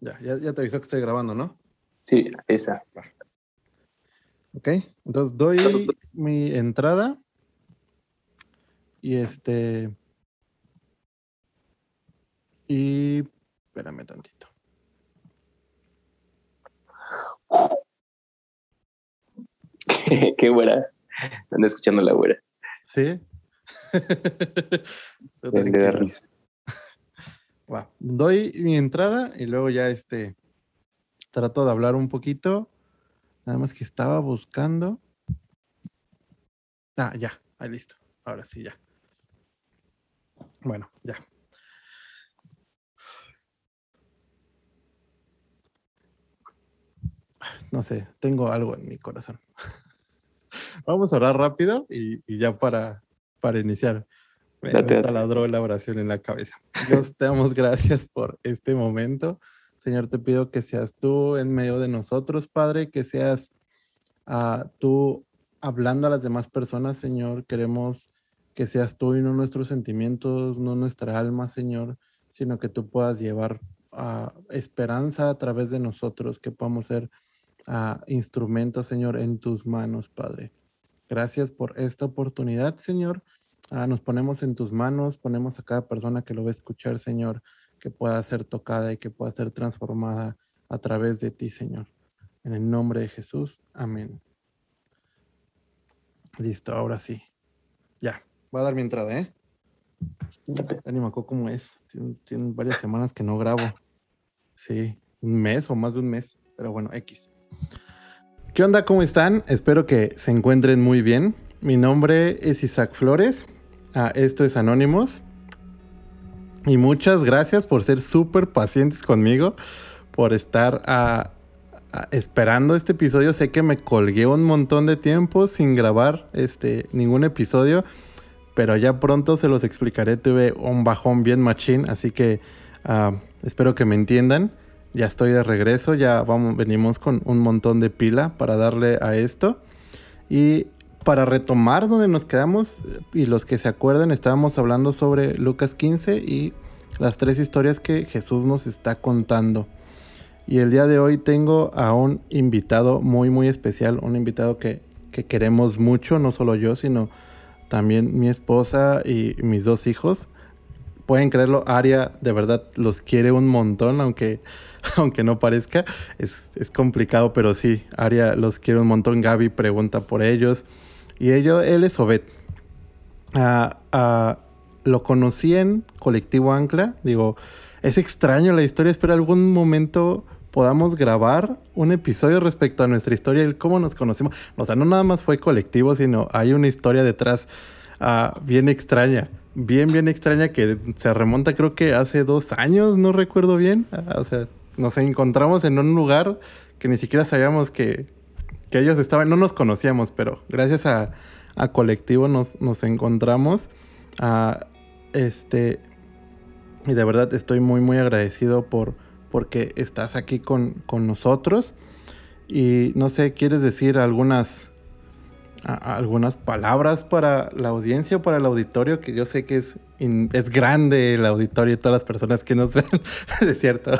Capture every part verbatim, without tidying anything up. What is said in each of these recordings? Ya, ya, ya te avisó que estoy grabando, ¿no? Sí, esa. Ok, entonces doy mi entrada. Y este... Y... Espérame tantito. Qué güera. Anda escuchando la güera. Sí. Le da risa. Va. Doy mi entrada y luego ya este... Trato de hablar un poquito. Nada más que estaba buscando. Ah, ya. Ahí listo. Ahora sí, ya. Bueno, ya. No sé, tengo algo en mi corazón. Vamos a orar rápido y, y ya para, para iniciar. Me taladró la oración en la cabeza. Dios, te damos gracias por este momento. Señor, te pido que seas tú en medio de nosotros, Padre, que seas uh, tú hablando a las demás personas, Señor. Queremos que seas tú y no nuestros sentimientos, no nuestra alma, Señor, sino que tú puedas llevar uh, esperanza a través de nosotros, que podamos ser uh, instrumentos, Señor, en tus manos, Padre. Gracias por esta oportunidad, Señor. Uh, nos ponemos en tus manos, ponemos a cada persona que lo va a escuchar, Señor, que pueda ser tocada y que pueda ser transformada a través de ti, Señor. En el nombre de Jesús. Amén. Listo, ahora sí. Ya, voy a dar mi entrada, ¿eh? Ya ni me acuerdo cómo es. Tien, tienen varias semanas que no grabo. Sí, un mes o más de un mes. Pero bueno, X. ¿Qué onda? ¿Cómo están? Espero que se encuentren muy bien. Mi nombre es Isaac Flores. Ah, esto es Anónimos. Y muchas gracias por ser súper pacientes conmigo, por estar a, a, esperando este episodio. Sé que me colgué un montón de tiempo sin grabar este, ningún episodio, pero ya pronto se los explicaré. Tuve un bajón bien machín, así que uh, espero que me entiendan. Ya estoy de regreso, ya vamos, venimos con un montón de pila para darle a esto. Y... para retomar donde nos quedamos, y los que se acuerden, estábamos hablando sobre Lucas quince y las tres historias que Jesús nos está contando. Y el día de hoy tengo a un invitado muy muy especial, un invitado que, que queremos mucho, no solo yo, sino también mi esposa y mis dos hijos. Pueden creerlo, Aria de verdad los quiere un montón, aunque, aunque no parezca. Es, es complicado, pero sí, Aria los quiere un montón. Gaby pregunta por ellos. Y ello, él es Obed. Uh, uh, lo conocí en Colectivo Ancla. Digo, es extraño la historia. Espero algún momento podamos grabar un episodio respecto a nuestra historia y cómo nos conocimos. O sea, no nada más fue colectivo, sino hay una historia detrás uh, bien extraña. Bien, bien extraña que se remonta creo que hace dos años, no recuerdo bien. Uh, o sea, nos encontramos en un lugar que ni siquiera sabíamos que... que ellos estaban, no nos conocíamos, pero gracias a, a Colectivo nos, nos encontramos. Uh, este, y de verdad estoy muy, muy agradecido por porque estás aquí con, con nosotros. Y no sé, ¿quieres decir algunas, a, algunas palabras para la audiencia, para el auditorio? Que yo sé que es, in, es grande el auditorio y todas las personas que nos ven. Es cierto.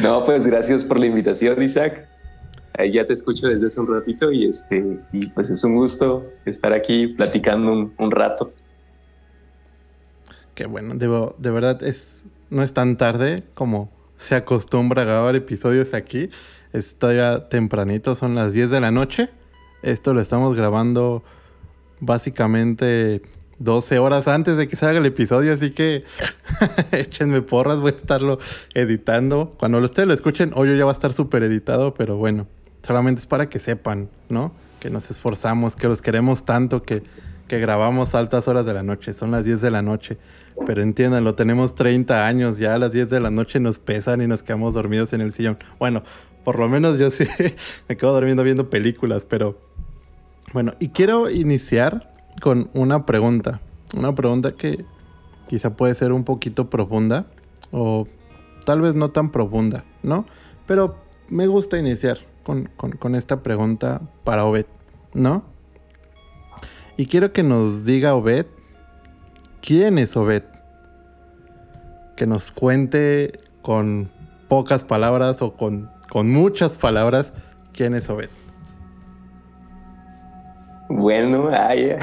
No, pues gracias por la invitación, Isaac. Eh, ya te escucho desde hace un ratito y, este, y pues es un gusto estar aquí platicando un, un rato. Qué bueno, de, de verdad es, no es tan tarde como se acostumbra a grabar episodios aquí. Estoy ya tempranito, son las diez de la noche. Esto lo estamos grabando básicamente doce horas antes de que salga el episodio, así que échenme porras, voy a estarlo editando. Cuando ustedes lo escuchen, hoy ya va a estar súper editado, pero bueno, solamente es para que sepan, ¿no? Que nos esforzamos, que los queremos tanto, que, que grabamos a altas horas de la noche, son las diez de la noche. Pero entiéndanlo, tenemos treinta años, ya a las diez de la noche nos pesan y nos quedamos dormidos en el sillón. Bueno, por lo menos yo sí me quedo durmiendo viendo películas, pero... Bueno, y quiero iniciar... con una pregunta, una pregunta que quizá puede ser un poquito profunda o tal vez no tan profunda, ¿no? Pero me gusta iniciar con, con, con esta pregunta para Obed, ¿no? Y quiero que nos diga Obed, ¿quién es Obed? que nos cuente con pocas palabras o con, con muchas palabras quién es Obed. Bueno, Aria,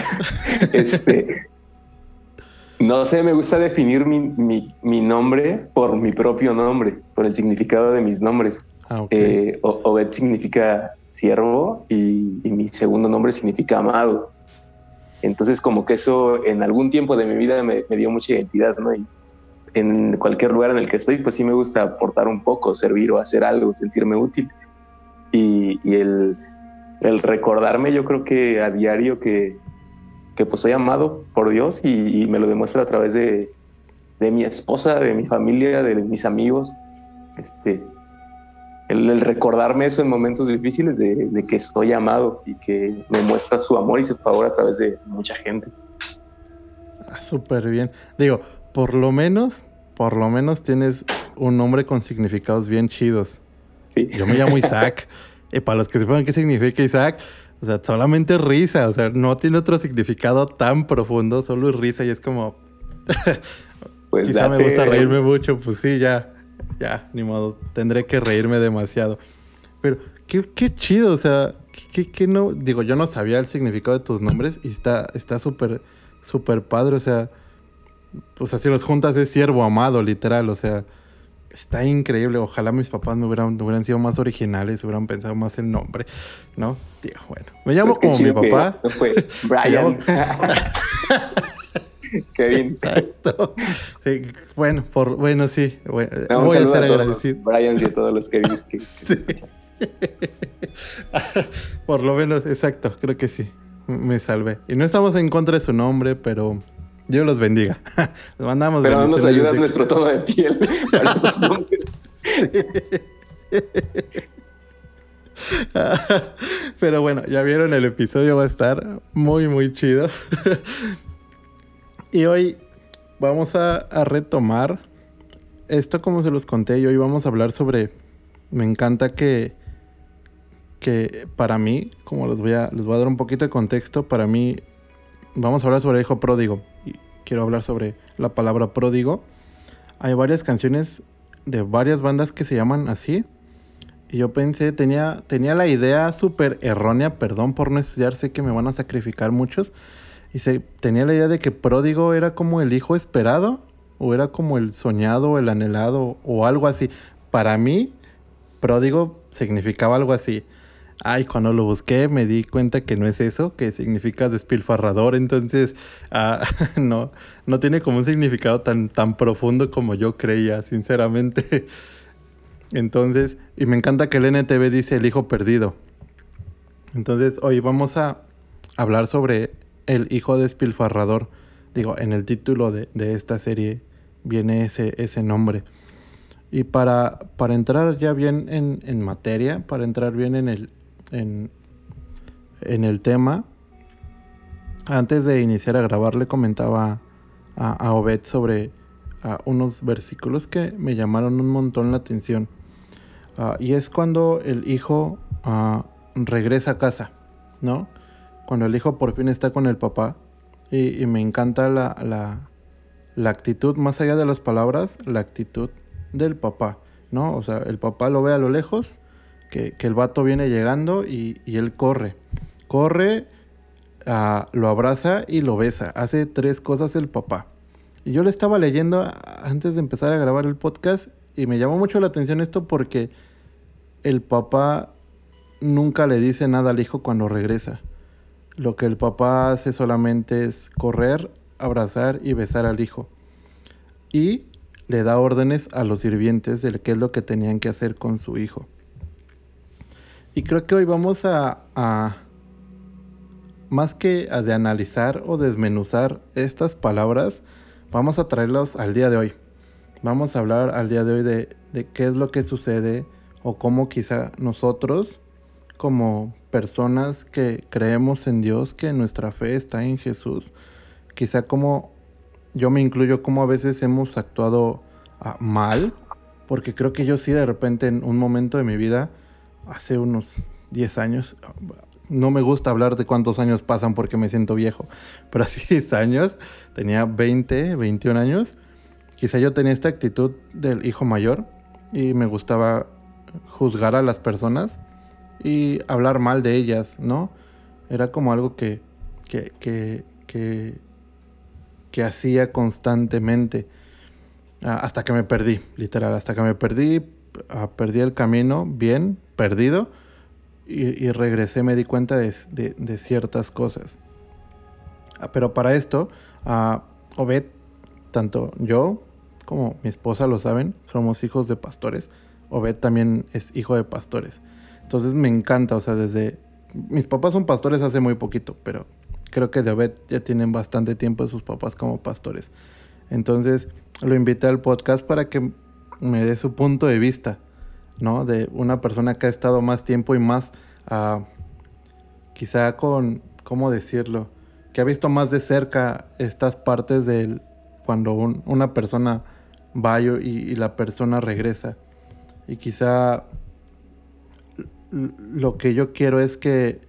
este, no sé, me gusta definir mi, mi, mi nombre por mi propio nombre, por el significado de mis nombres. Ah, okay. eh, Obed significa siervo y, y mi segundo nombre significa amado. Entonces, como que eso en algún tiempo de mi vida me, me dio mucha identidad, ¿no? Y en cualquier lugar en el que estoy, pues sí me gusta aportar un poco, servir o hacer algo, sentirme útil. Y, y el, el recordarme, yo creo que a diario que, que pues soy amado por Dios y, y me lo demuestra a través de, de mi esposa, de mi familia, de mis amigos. Este, el, el recordarme eso en momentos difíciles de, de que soy amado y que me muestra su amor y su favor a través de mucha gente. Ah, súper bien. Digo, por lo menos, por lo menos tienes un nombre con significados bien chidos. Sí. Yo me llamo Isaac. Y para los que sepan qué significa Isaac, o sea, solamente risa. O sea, no tiene otro significado tan profundo, solo es risa y es como... pues quizá date. Me gusta reírme mucho, pues sí, ya, ya, ni modo. Tendré que reírme demasiado. Pero qué, qué chido, o sea, qué, qué, qué no... Digo, yo no sabía el significado de tus nombres y está está súper, súper padre, o sea... Pues así los juntas es siervo amado, literal, o sea... Está increíble. Ojalá mis papás me hubieran, hubieran sido más originales, hubieran pensado más el nombre, ¿no? Tío, bueno. Me llamo pues como mi papá. No fue Brian. Kevin. Exacto. Sí, bueno, por, bueno, sí. Bueno, no, voy a ser agradecido. Brian y a todos los Kevins que, que sí. Por lo menos, exacto, creo que sí. Me salvé. Y no estamos en contra de su nombre, pero... Dios los bendiga. Los mandamos. Pero nos ayuda de... nuestro tono de piel para sus nombres. Sí. Pero bueno, ya vieron el episodio, va a estar muy, muy chido. Y hoy vamos a, a retomar esto como se los conté. Y hoy vamos a hablar sobre... Me encanta que, que para mí, como les voy a, les voy a dar un poquito de contexto, para mí... Vamos a hablar sobre el hijo pródigo. Y quiero hablar sobre la palabra pródigo. Hay varias canciones de varias bandas que se llaman así. Y yo pensé, tenía, tenía la idea súper errónea. Perdón por no estudiar, sé que me van a sacrificar muchos. Y se, tenía la idea de que pródigo era como el hijo esperado. O era como el soñado, el anhelado o algo así. Para mí, pródigo significaba algo así. Ay, cuando lo busqué me di cuenta que no es eso, que significa despilfarrador, entonces uh, no, no tiene como un significado tan, tan profundo como yo creía, sinceramente. Entonces, y me encanta que el N T V dice el hijo perdido. Entonces, hoy vamos a hablar sobre el hijo despilfarrador. Digo, en el título de, de esta serie viene ese, ese nombre. Y para, para entrar ya bien en, en materia, para entrar bien en el... En, en el tema, antes de iniciar a grabar le comentaba a, a Obed sobre a unos versículos que me llamaron un montón la atención. Uh, y es cuando el hijo uh, regresa a casa, ¿no? Cuando el hijo por fin está con el papá. Y, y me encanta la, la, la actitud, más allá de las palabras, la actitud del papá, ¿no? O sea, el papá lo ve a lo lejos... Que, que el vato viene llegando y, y él corre. Corre, uh, lo abraza y lo besa. Hace tres cosas el papá. Y yo le estaba leyendo antes de empezar a grabar el podcast y me llamó mucho la atención esto porque el papá nunca le dice nada al hijo cuando regresa. Lo que el papá hace solamente es correr, abrazar y besar al hijo. Y le da órdenes a los sirvientes de qué es lo que tenían que hacer con su hijo. Y creo que hoy vamos a, a más que a de analizar o desmenuzar estas palabras, vamos a traerlas al día de hoy. Vamos a hablar al día de hoy de, de qué es lo que sucede o cómo quizá nosotros, como personas que creemos en Dios, que nuestra fe está en Jesús, quizá como yo me incluyo, como a veces hemos actuado uh, mal, porque creo que yo sí de repente en un momento de mi vida, hace unos diez años, no me gusta hablar de cuántos años pasan porque me siento viejo, pero hace diez años, tenía veinte, veintiún años, Quizá yo tenía esta actitud del hijo mayor y me gustaba juzgar a las personas y hablar mal de ellas, ¿no? Era como algo que, que, que, que, que hacía constantemente hasta que me perdí, literal, hasta que me perdí, perdí el camino bien, perdido, y, y regresé, me di cuenta de, de, de ciertas cosas. Pero para esto, uh, Obed, tanto yo como mi esposa lo saben, somos hijos de pastores. Obed también es hijo de pastores. Entonces me encanta, o sea, desde... Mis papás son pastores hace muy poquito, pero creo que de Obed ya tienen bastante tiempo de sus papás como pastores. Entonces lo invité al podcast para que me dé su punto de vista, ¿no? De una persona que ha estado más tiempo y más, uh, quizá con, ¿cómo decirlo? Que ha visto más de cerca estas partes de cuando un, una persona va y, y la persona regresa. Y quizá lo que yo quiero es que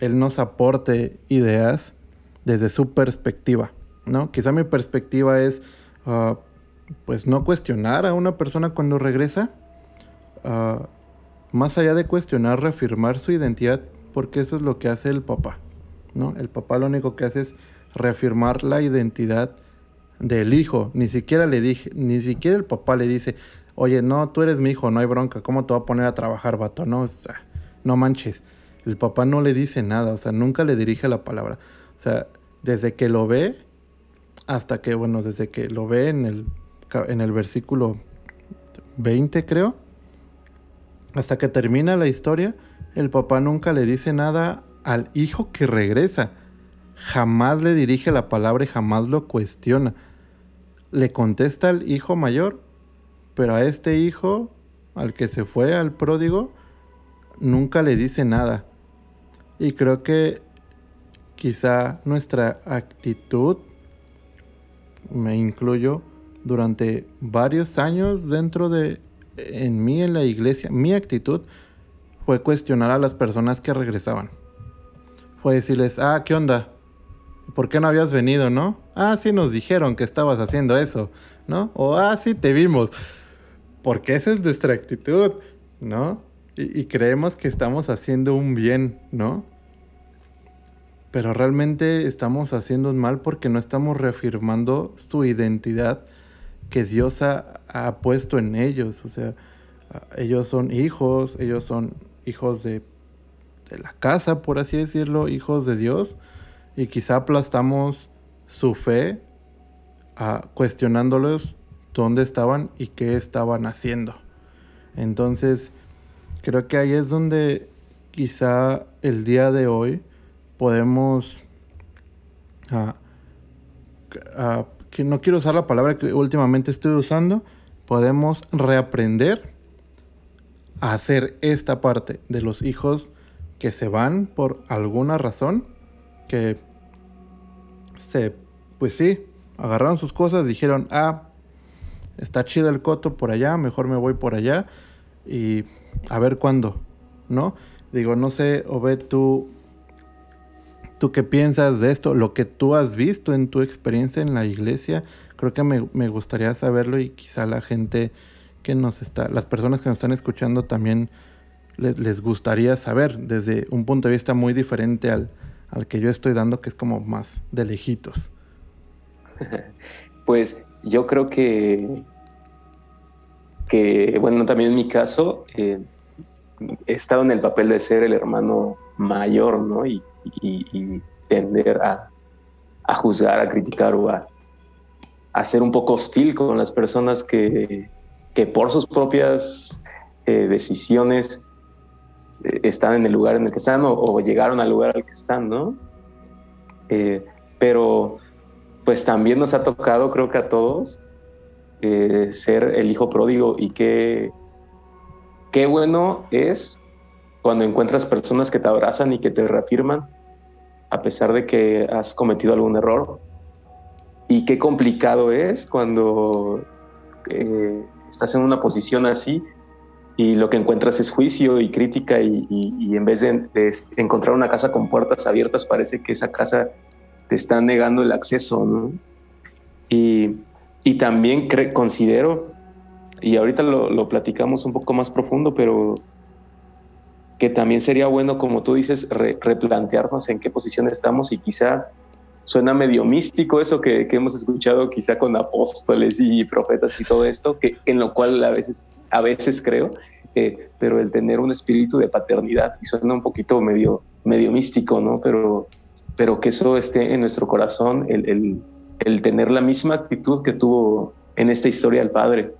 él nos aporte ideas desde su perspectiva, ¿no? Quizá mi perspectiva es, uh, pues, no cuestionar a una persona cuando regresa. Uh, más allá de cuestionar, reafirmar su identidad, porque eso es lo que hace el papá, ¿no? El papá lo único que hace es reafirmar la identidad del hijo. Ni siquiera le dije, ni siquiera el papá le dice, oye, no, tú eres mi hijo, no hay bronca, ¿cómo te voy a poner a trabajar, vato? No, o sea, no manches. El papá no le dice nada, o sea, nunca le dirige la palabra. O sea, desde que lo ve hasta que, bueno, desde que lo ve en el, en el versículo veinte, creo, hasta que termina la historia, el papá nunca le dice nada al hijo que regresa. Jamás le dirige la palabra y jamás lo cuestiona. Le contesta al hijo mayor, pero a este hijo, al que se fue, al pródigo, nunca le dice nada. Y creo que quizá nuestra actitud, me incluyo, durante varios años dentro de, en mí, en la iglesia, mi actitud fue cuestionar a las personas que regresaban. Fue decirles, ah, ¿qué onda? ¿Por qué no habías venido, no? Ah, sí nos dijeron que estabas haciendo eso, ¿no? O, ah, sí te vimos. Porque esa es nuestra actitud, ¿no? Y, y creemos que estamos haciendo un bien, ¿no? Pero realmente estamos haciendo un mal porque no estamos reafirmando su identidad que Dios ha, ha puesto en ellos. O sea, ellos son hijos, ellos son hijos de, de la casa, por así decirlo, hijos de Dios. Y quizá aplastamos su fe uh, cuestionándolos dónde estaban y qué estaban haciendo. Entonces, creo que ahí es donde quizá el día de hoy podemos... Uh, uh, que no quiero usar la palabra que últimamente estoy usando, podemos reaprender a hacer esta parte de los hijos que se van por alguna razón, que se, pues sí, agarraron sus cosas, dijeron, ah, está chido el coto por allá, mejor me voy por allá, y a ver cuándo, ¿no? Digo, no sé, Obed, tú... ¿Tú qué piensas de esto? Lo que tú has visto en tu experiencia en la iglesia, creo que me, me gustaría saberlo, y quizá la gente que nos está, las personas que nos están escuchando también les, les gustaría saber desde un punto de vista muy diferente al, al que yo estoy dando, que es como más de lejitos. Pues yo creo que, que bueno, también en mi caso, eh, he estado en el papel de ser el hermano mayor, ¿no? Y Y, y tender a, a juzgar, a criticar o a, a ser un poco hostil con las personas que, que por sus propias eh, decisiones eh, están en el lugar en el que están o, o llegaron al lugar al que están, ¿no? Eh, pero pues también nos ha tocado, creo que a todos, eh, ser el hijo pródigo, y qué, qué bueno es cuando encuentras personas que te abrazan y que te reafirman a pesar de que has cometido algún error. Y qué complicado es cuando eh, estás en una posición así y lo que encuentras es juicio y crítica, y, y, y en vez de, de encontrar una casa con puertas abiertas, parece que esa casa te está negando el acceso, ¿no? Y Y también cre- considero, y ahorita lo, lo platicamos un poco más profundo, pero que también sería bueno, como tú dices, re- replantearnos en qué posición estamos, y quizá suena medio místico eso que, que hemos escuchado quizá con apóstoles y profetas y todo esto, que, en lo cual a veces, a veces creo, eh, pero el tener un espíritu de paternidad, y suena un poquito medio, medio místico, ¿no? Pero, pero que eso esté en nuestro corazón, el, el, el tener la misma actitud que tuvo en esta historia el padre,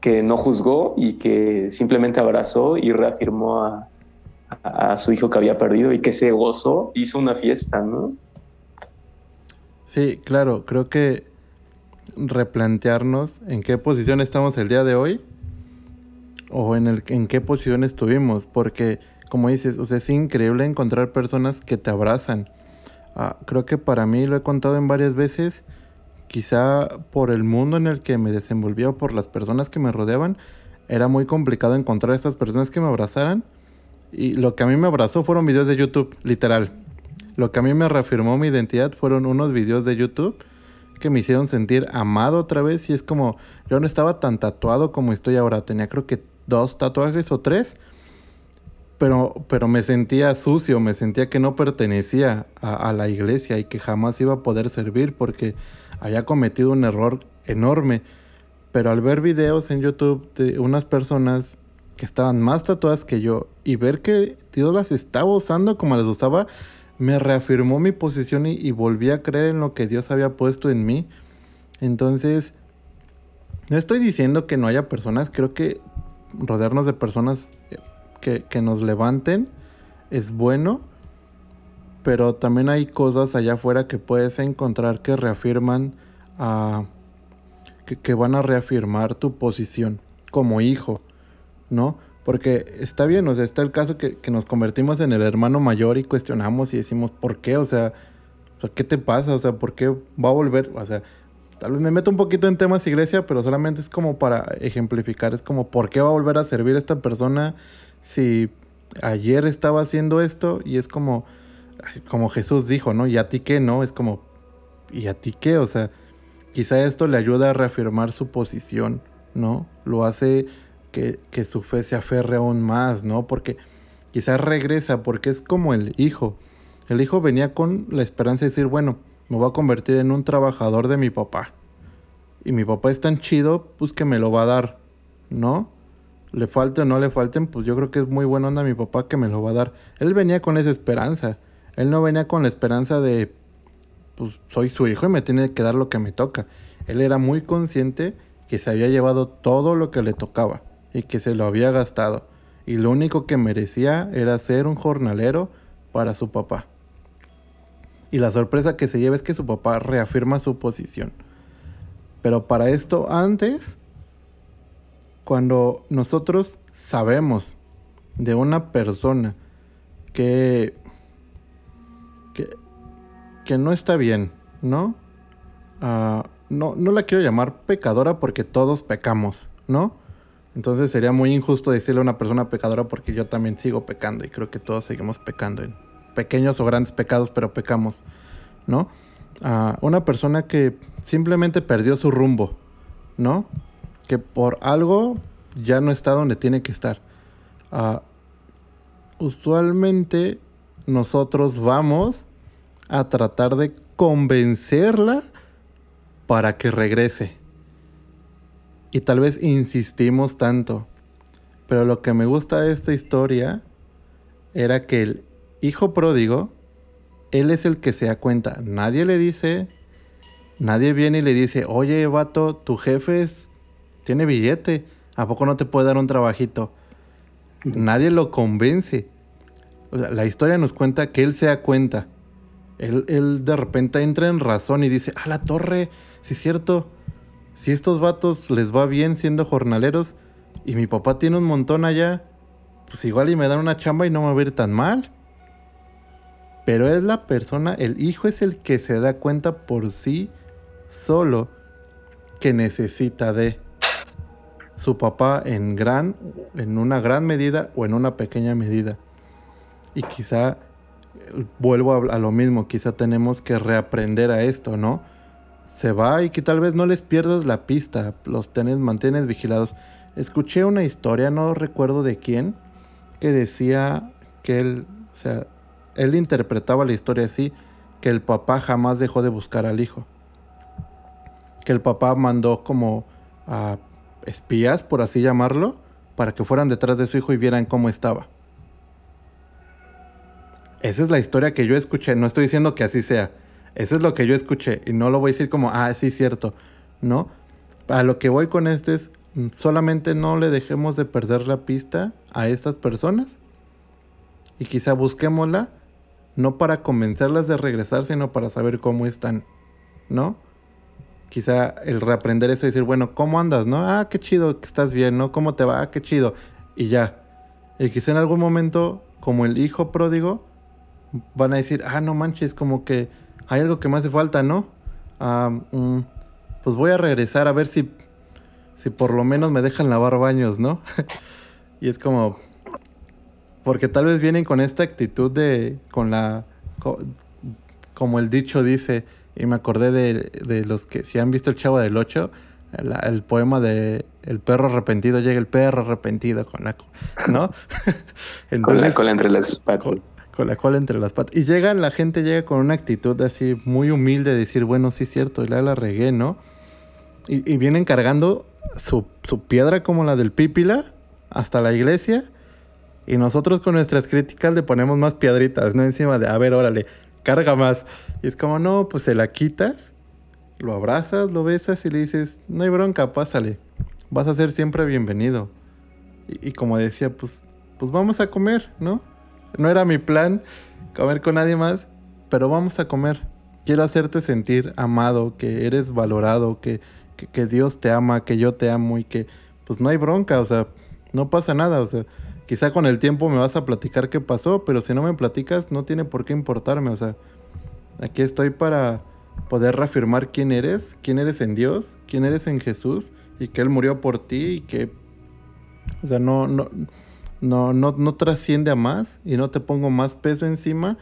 que no juzgó y que simplemente abrazó y reafirmó a, a, a su hijo que había perdido, y que se gozó, hizo una fiesta, ¿no? Sí, claro, creo que replantearnos en qué posición estamos el día de hoy, o en, el, en qué posición estuvimos, porque como dices, o sea, es increíble encontrar personas que te abrazan. Ah, creo que para mí, lo he contado en varias veces, quizá por el mundo en el que me desenvolvía o por las personas que me rodeaban, era muy complicado encontrar a estas personas que me abrazaran, y lo que a mí me abrazó fueron videos de YouTube, literal. Lo que a mí me reafirmó mi identidad fueron unos videos de YouTube que me hicieron sentir amado otra vez. Y es como, yo no estaba tan tatuado como estoy ahora. Tenía creo que dos tatuajes o tres. Pero, pero me sentía sucio, me sentía que no pertenecía a, a la iglesia y que jamás iba a poder servir porque había cometido un error enorme. Pero al ver videos en YouTube de unas personas que estaban más tatuadas que yo y ver que Dios las estaba usando como las usaba, me reafirmó mi posición y, y volví a creer en lo que Dios había puesto en mí. Entonces, no estoy diciendo que no haya personas. Creo que rodearnos de personas que, que nos levanten es bueno. Pero también hay cosas allá afuera que puedes encontrar que reafirman, a, que, que van a reafirmar tu posición como hijo, ¿no? Porque está bien, o sea, está el caso que, que nos convertimos en el hermano mayor y cuestionamos y decimos, ¿por qué? O sea, ¿qué te pasa? O sea, ¿por qué va a volver? O sea, tal vez me meto un poquito en temas iglesia, pero solamente es como para ejemplificar. Es como, ¿por qué va a volver a servir esta persona si ayer estaba haciendo esto? Y es como, como Jesús dijo, ¿no? ¿Y a ti qué, no? Es como, ¿y a ti qué? O sea, quizá esto le ayuda a reafirmar su posición, ¿no? Lo hace... Que, que su fe se aferre aún más, ¿no? Porque quizás regresa, porque es como el hijo. El hijo venía con la esperanza de decir, bueno, me voy a convertir en un trabajador de mi papá. Y mi papá es tan chido, pues que me lo va a dar, ¿no? Le falte o no le falten, pues yo creo que es muy buena onda mi papá que me lo va a dar. Él venía con esa esperanza. Él no venía con la esperanza de, pues soy su hijo y me tiene que dar lo que me toca. Él era muy consciente que se había llevado todo lo que le tocaba. Y que se lo había gastado. Y lo único que merecía era ser un jornalero para su papá. Y la sorpresa que se lleva es que su papá reafirma su posición. Pero para esto antes, cuando nosotros sabemos de una persona que, que, que no está bien, ¿no? Uh, no, no la quiero llamar pecadora porque todos pecamos, ¿no? Entonces sería muy injusto decirle a una persona pecadora porque yo también sigo pecando y creo que todos seguimos pecando en pequeños o grandes pecados, pero pecamos, ¿no? A una persona que simplemente perdió su rumbo, ¿no? Que por algo ya no está donde tiene que estar. Uh, usualmente nosotros vamos a tratar de convencerla para que regrese. Y tal vez insistimos tanto. Pero lo que me gusta de esta historia era que el hijo pródigo, él es el que se da cuenta. Nadie le dice, nadie viene y le dice, oye, vato, tu jefe es, tiene billete, ¿a poco no te puede dar un trabajito? Nadie lo convence. O sea, la historia nos cuenta que él se da cuenta. Él, él de repente entra en razón y dice, a la torre, sí es cierto. Si estos vatos les va bien siendo jornaleros y mi papá tiene un montón allá, pues igual y me dan una chamba y no me va a ir tan mal. Pero es la persona, el hijo es el que se da cuenta por sí solo que necesita de su papá en gran, en una gran medida o en una pequeña medida. Y quizá, vuelvo a, a lo mismo, quizá tenemos que reaprender a esto, ¿no? se va y que tal vez no les pierdas la pista, los tenés, mantienes vigilados. Escuché una historia, no recuerdo de quién, que decía que él, o sea, él interpretaba la historia así, que el papá jamás dejó de buscar al hijo. Que el papá mandó como a espías, por así llamarlo, para que fueran detrás de su hijo y vieran cómo estaba. Esa es la historia que yo escuché, no estoy diciendo que así sea. Eso es lo que yo escuché y no lo voy a decir como, ah, sí, cierto, ¿no? A lo que voy con esto es, solamente no le dejemos de perder la pista a estas personas y quizá busquémosla, no para convencerlas de regresar, sino para saber cómo están, ¿no? Quizá el reaprender eso y decir, bueno, ¿cómo andas, no? Ah, qué chido, que estás bien, ¿no? ¿Cómo te va? Ah, qué chido. Y ya. Y quizá en algún momento, como el hijo pródigo, van a decir, ah, no manches, como que hay algo que me hace falta, ¿no? Ah, um, pues voy a regresar a ver si, si por lo menos me dejan lavar baños, ¿no? Y es como, porque tal vez vienen con esta actitud de, con la, co, como el dicho dice, y me acordé de, de los que, si han visto El Chavo del Ocho, el, el poema de El Perro Arrepentido, llega el perro arrepentido con la, ¿no? Entonces, con la cola entre las patas. Con la cola entre las patas. Y llega, la gente llega con una actitud así muy humilde de decir, bueno, sí es cierto, ya la regué, ¿no? Y, y vienen cargando su, su piedra como la del pípila hasta la iglesia. Y nosotros con nuestras críticas le ponemos más piedritas, ¿no? Encima de, a ver, órale, carga más. Y es como, no, pues se la quitas, lo abrazas, lo besas y le dices, no hay bronca, pásale. Vas a ser siempre bienvenido. Y, y como decía, pues, pues vamos a comer, ¿no? No era mi plan comer con nadie más, pero vamos a comer. Quiero hacerte sentir amado, que eres valorado, que, que, que Dios te ama, que yo te amo y que pues no hay bronca, o sea, no pasa nada. O sea, quizá con el tiempo me vas a platicar qué pasó, pero si no me platicas no tiene por qué importarme. O sea, aquí estoy para poder reafirmar quién eres, quién eres en Dios, quién eres en Jesús y que Él murió por ti y que, o sea, no... no No, no, no trasciende a más y no te pongo más peso encima,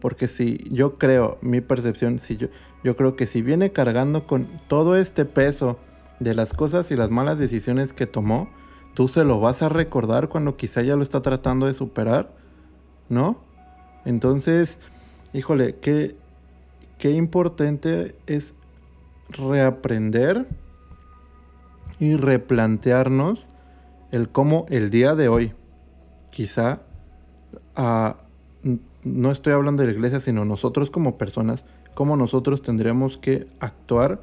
porque si yo creo, mi percepción, si yo, yo creo que si viene cargando con todo este peso de las cosas y las malas decisiones que tomó, tú se lo vas a recordar cuando quizá ya lo está tratando de superar, ¿no? Entonces, híjole, qué, qué importante es reaprender y replantearnos el cómo el día de hoy. Quizá, uh, no estoy hablando de la iglesia, sino nosotros como personas, cómo nosotros tendríamos que actuar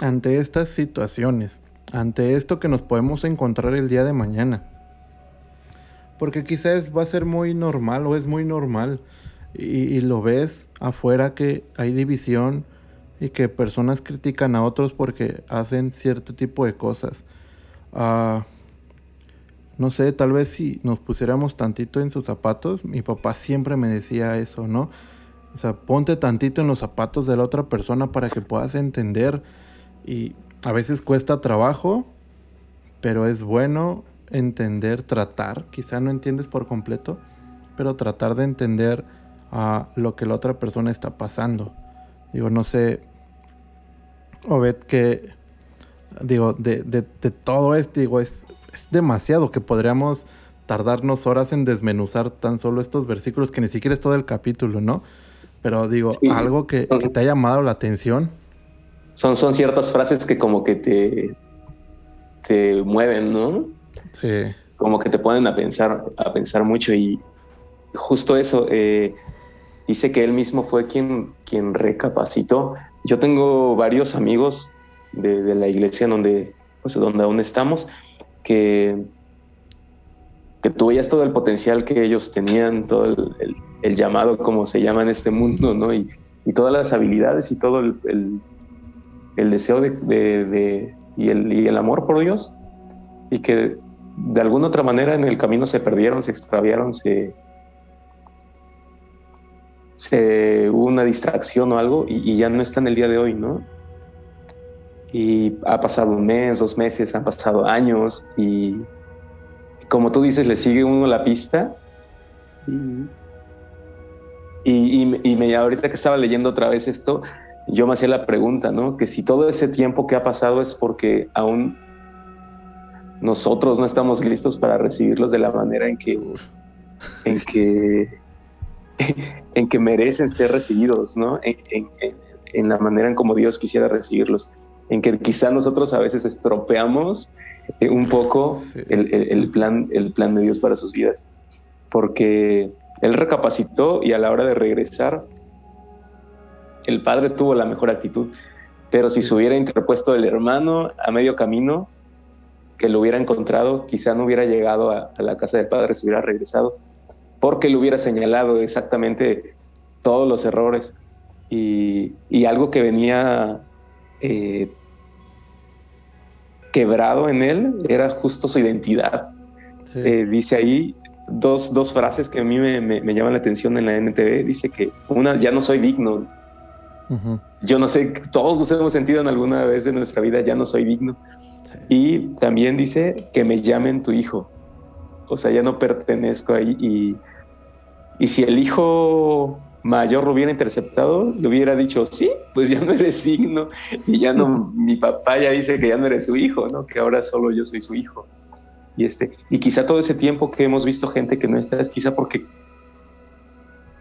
ante estas situaciones, ante esto que nos podemos encontrar el día de mañana. Porque quizás va a ser muy normal o es muy normal y, y lo ves afuera que hay división y que personas critican a otros porque hacen cierto tipo de cosas. Uh, No sé, tal vez si nos pusiéramos tantito en sus zapatos, mi papá siempre me decía eso, ¿no? O sea, ponte tantito en los zapatos de la otra persona para que puedas entender. Y a veces cuesta trabajo, pero es bueno entender, tratar. Quizá no entiendes por completo, pero tratar de entender uh, lo que la otra persona está pasando. Digo, no sé, Obed, que... Digo, de, de, de todo esto, digo, es... Es demasiado que podríamos tardarnos horas en desmenuzar tan solo estos versículos, que ni siquiera es todo el capítulo, ¿no? Pero digo, sí, algo que, son, que te ha llamado la atención. Son, son ciertas frases que como que te, te mueven, ¿no? Sí. Como que te ponen a pensar, a pensar mucho. Y justo eso, eh, dice que él mismo fue quien, quien recapacitó. Yo tengo varios amigos de, de la iglesia donde, pues, donde aún estamos, que, que tú veías todo el potencial que ellos tenían, todo el, el, el llamado, como se llama en este mundo, ¿no? Y, y todas las habilidades y todo el, el, el deseo de, de, de, y, el, y el amor por Dios, y que de alguna otra manera en el camino se perdieron, se extraviaron, se, se hubo una distracción o algo y, y ya no están el día de hoy, ¿no? Y ha pasado un mes, dos meses, han pasado años y como tú dices, le sigue uno la pista. Y, y, y, y me, ahorita que estaba leyendo otra vez esto, yo me hacía la pregunta, ¿no? Que si todo ese tiempo que ha pasado es porque aún nosotros no estamos listos para recibirlos de la manera en que, en que, en que merecen ser recibidos, ¿no? En, en, en la manera en como Dios quisiera recibirlos. En que quizá nosotros a veces estropeamos eh, un poco sí. el, el, el, plan, el plan de Dios para sus vidas. Porque él recapacitó y a la hora de regresar, el padre tuvo la mejor actitud. Pero si se hubiera interpuesto el hermano a medio camino, que lo hubiera encontrado, quizá no hubiera llegado a, a la casa del padre, se hubiera regresado, porque le hubiera señalado exactamente todos los errores. Y, y algo que venía... Eh, quebrado en él era justo su identidad. Sí. Eh, dice ahí dos, dos frases que a mí me, me, me llaman la atención en la N T V. Dice que una, ya no soy digno. Uh-huh. Yo no sé, todos nos hemos sentido en alguna vez en nuestra vida, ya no soy digno. Sí. Y también dice que me llamen tu hijo. O sea, ya no pertenezco ahí. Y, y si el hijo... mayor lo hubiera interceptado, le hubiera dicho, sí, pues ya no eres digno, y ya no, mi papá ya dice que ya no eres su hijo, ¿no? Que ahora solo yo soy su hijo. Y, este, y quizá todo ese tiempo que hemos visto gente que no está, es quizá porque,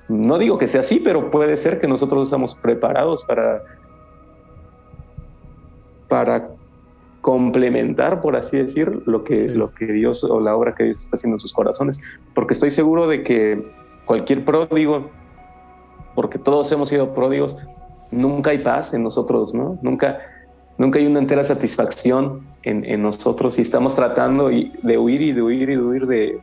no digo que sea así, pero puede ser que nosotros estamos preparados para, para complementar, por así decir, lo que, lo que Dios o la obra que Dios está haciendo en sus corazones. Porque estoy seguro de que cualquier pródigo, porque todos hemos sido pródigos, nunca hay paz en nosotros, ¿no? Nunca, nunca hay una entera satisfacción en, en nosotros, y estamos tratando de huir y de huir y de huir de,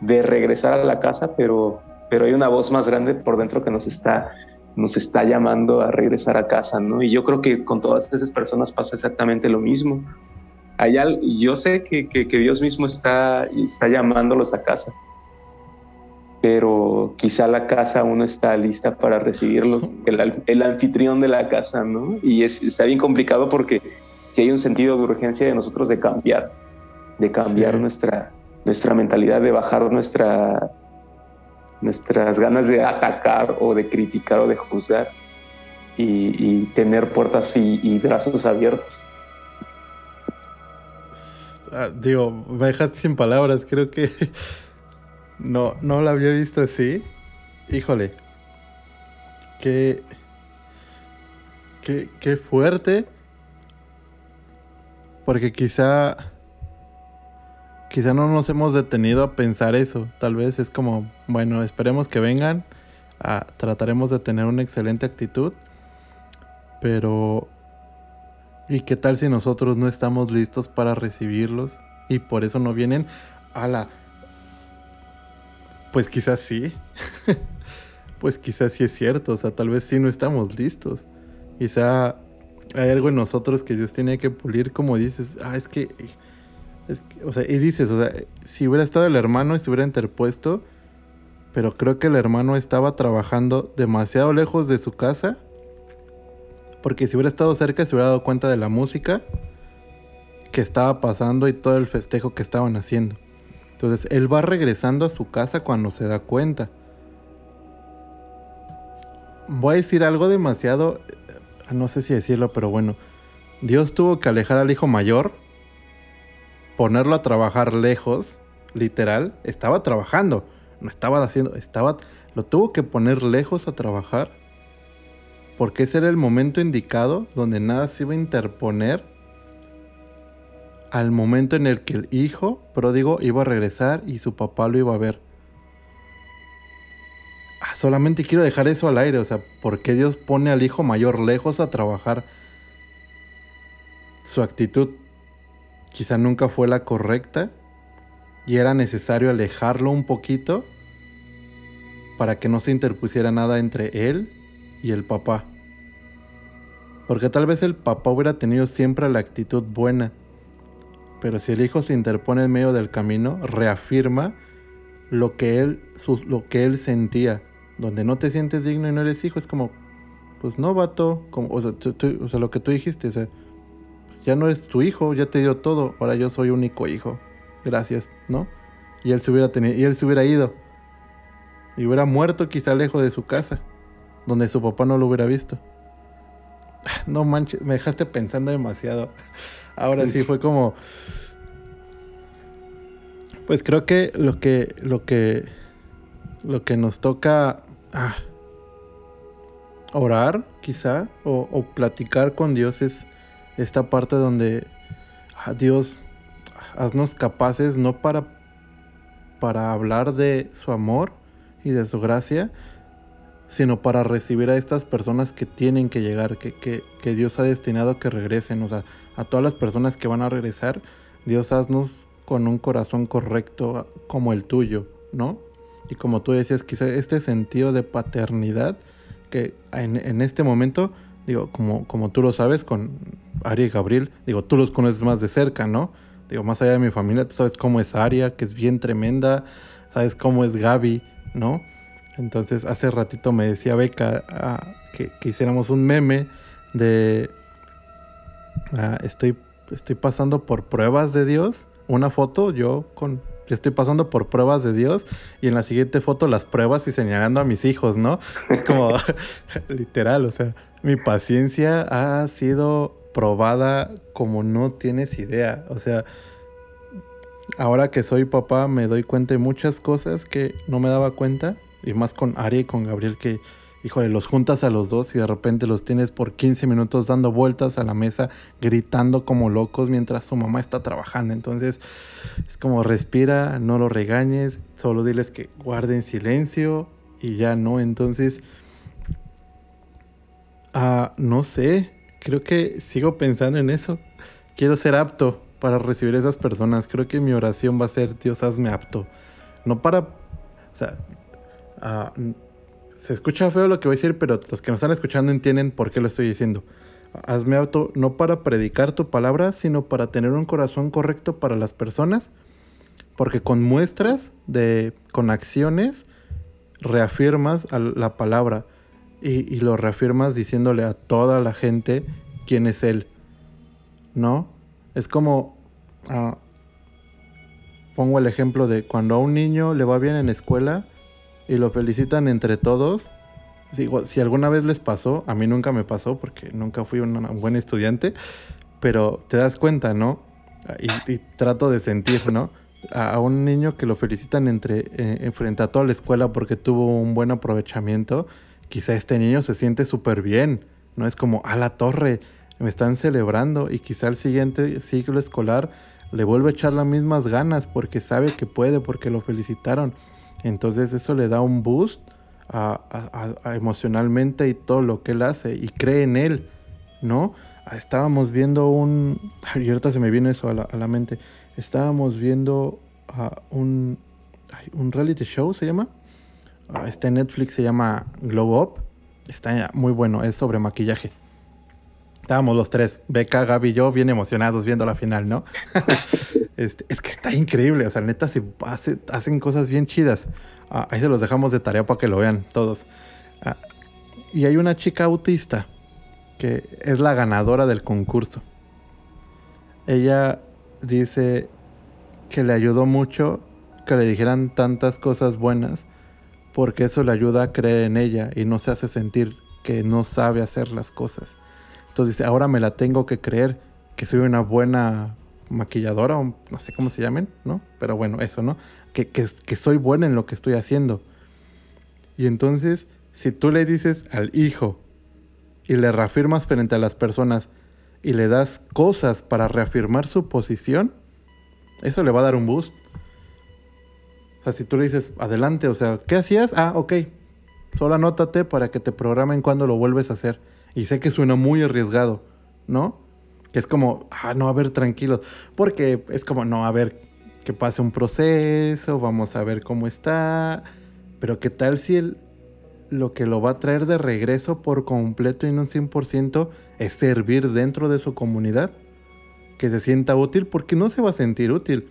de regresar a la casa, pero, pero hay una voz más grande por dentro que nos está, nos está llamando a regresar a casa, ¿no? Y yo creo que con todas esas personas pasa exactamente lo mismo. Allá, yo sé que, que, que Dios mismo está, está llamándolos a casa, pero quizá la casa aún no está lista para recibirlos, el, el anfitrión de la casa, ¿no? Y es, está bien complicado porque sí hay un sentido de urgencia de nosotros de cambiar, de cambiar sí. nuestra, nuestra mentalidad, de bajar nuestra, nuestras ganas de atacar o de criticar o de juzgar y, y tener puertas y, y brazos abiertos. Ah, digo, me dejaste sin palabras, creo que... No, no la había visto así. Híjole. Qué, qué, qué fuerte. Porque quizá, quizá no nos hemos detenido a pensar eso. Tal vez es como, bueno, esperemos que vengan. Ah, trataremos de tener una excelente actitud. Pero, ¿y qué tal si nosotros no estamos listos para recibirlos? Y por eso no vienen a la... Pues quizás sí, pues quizás sí es cierto, o sea, tal vez sí no estamos listos. Quizá hay algo en nosotros que Dios tiene que pulir, como dices, ah, es que, es que, o sea, y dices, o sea, si hubiera estado el hermano, se hubiera interpuesto, pero creo que el hermano estaba trabajando demasiado lejos de su casa, porque si hubiera estado cerca, se hubiera dado cuenta de la música que estaba pasando y todo el festejo que estaban haciendo. Entonces, él va regresando a su casa cuando se da cuenta. Voy a decir algo demasiado... No sé si decirlo, pero bueno. Dios tuvo que alejar al hijo mayor. Ponerlo a trabajar lejos. Literal. Estaba trabajando. No estaba haciendo... Estaba, lo tuvo que poner lejos a trabajar. Porque ese era el momento indicado donde nada se iba a interponer al momento en el que el hijo pródigo iba a regresar y su papá lo iba a ver. Ah, solamente quiero dejar eso al aire, o sea, ¿por qué Dios pone al hijo mayor lejos a trabajar? Su actitud quizá nunca fue la correcta y era necesario alejarlo un poquito para que no se interpusiera nada entre él y el papá. Porque tal vez el papá hubiera tenido siempre la actitud buena, pero si el hijo se interpone en medio del camino, reafirma lo que él, sus, lo que él sentía. Donde no te sientes digno y no eres hijo, es como, pues no, vato. Como, o sea, tú, tú, o sea, lo que tú dijiste, o sea, pues ya no eres tu hijo, ya te dio todo. Ahora yo soy único hijo. Gracias, ¿no? Y él se hubiera tenido, y él se hubiera ido. Y hubiera muerto quizá lejos de su casa, donde su papá no lo hubiera visto. no manches, me dejaste pensando demasiado. Ahora sí fue como... Pues creo que lo que lo que lo que nos toca ah, orar, quizá, o, o platicar con Dios es esta parte donde ah, Dios, haznos capaces no para para hablar de su amor y de su gracia, sino para recibir a estas personas que tienen que llegar, que que, que Dios ha destinado que regresen, o sea, a todas las personas que van a regresar, Dios haznos con un corazón correcto como el tuyo, ¿no? Y como tú decías, quizá este sentido de paternidad que en, en este momento, digo, como, como tú lo sabes con Aria y Gabriel, digo, tú los conoces más de cerca, ¿no? Digo, más allá de mi familia, tú sabes cómo es Aria, que es bien tremenda, sabes cómo es Gaby, ¿no? Entonces, hace ratito me decía Beca ah, que, que hiciéramos un meme de... Ah, estoy, estoy pasando por pruebas de Dios... Una foto, yo con yo estoy pasando por pruebas de Dios, y en la siguiente foto las pruebas y señalando a mis hijos, ¿no? Es como, literal, o sea, mi paciencia ha sido probada como no tienes idea. O sea, ahora que soy papá me doy cuenta de muchas cosas que no me daba cuenta, y más con Aria y con Gabriel que, híjole, los juntas a los dos y de repente los tienes por quince minutos dando vueltas a la mesa, gritando como locos mientras su mamá está trabajando. Entonces, es como respira, no lo regañes, solo diles que guarden silencio y ya, ¿no? Entonces, uh, no sé, creo que sigo pensando en eso. Quiero ser apto para recibir a esas personas. Creo que mi oración va a ser, Dios, hazme apto. No para, o sea... Uh, Se escucha feo lo que voy a decir, pero los que nos están escuchando entienden por qué lo estoy diciendo. Hazme apto no para predicar tu palabra, sino para tener un corazón correcto para las personas, porque con muestras, de, con acciones, reafirmas a la palabra y, y lo reafirmas diciéndole a toda la gente quién es Él, ¿no? Es como... Uh, pongo el ejemplo de cuando a un niño le va bien en la escuela... y lo felicitan entre todos. Si, si alguna vez les pasó, a mí nunca me pasó porque nunca fui un, un buen estudiante, pero te das cuenta, ¿no? Y, y trato de sentir, ¿no? A, a un niño que lo felicitan entre, eh, frente a toda la escuela porque tuvo un buen aprovechamiento, quizá este niño se siente súper bien, ¿no? Es como, a la torre, me están celebrando, y quizá el siguiente ciclo escolar le vuelve a echar las mismas ganas porque sabe que puede, porque lo felicitaron. Entonces eso le da un boost a, a, a emocionalmente y todo lo que él hace, y cree en él, ¿no? Estábamos viendo un... Y ahorita se me viene eso a la, a la mente. Estábamos viendo uh, un, un reality show, ¿se llama? Uh, está en Netflix, se llama Glow Up. Está muy bueno, es sobre maquillaje. Estábamos los tres, Beca, Gaby y yo, bien emocionados viendo la final, ¿no? Este, es que está increíble, o sea, neta, se hace, hacen cosas bien chidas. Ah, ahí se los dejamos de tarea para que lo vean todos. Ah, y hay una chica autista que es la ganadora del concurso. Ella dice que le ayudó mucho que le dijeran tantas cosas buenas, porque eso le ayuda a creer en ella y no se hace sentir que no sabe hacer las cosas. Entonces dice, ahora me la tengo que creer, que soy una buena maquilladora, o no sé cómo se llamen, ¿no? Pero bueno, eso, ¿no? Que, que, que soy buena en lo que estoy haciendo. Y entonces, si tú le dices al hijo y le reafirmas frente a las personas y le das cosas para reafirmar su posición, eso le va a dar un boost. O sea, si tú le dices, adelante, o sea, ¿qué hacías? Ah, ok. Solo anótate para que te programen cuando lo vuelves a hacer. Y sé que suena muy arriesgado, ¿no? Que es como, ah, no, a ver, tranquilos. Porque es como, no, a ver, que pase un proceso, vamos a ver cómo está. Pero ¿qué tal si el, lo que lo va a traer de regreso por completo y no un cien por ciento es servir dentro de su comunidad? Que se sienta útil, porque no se va a sentir útil.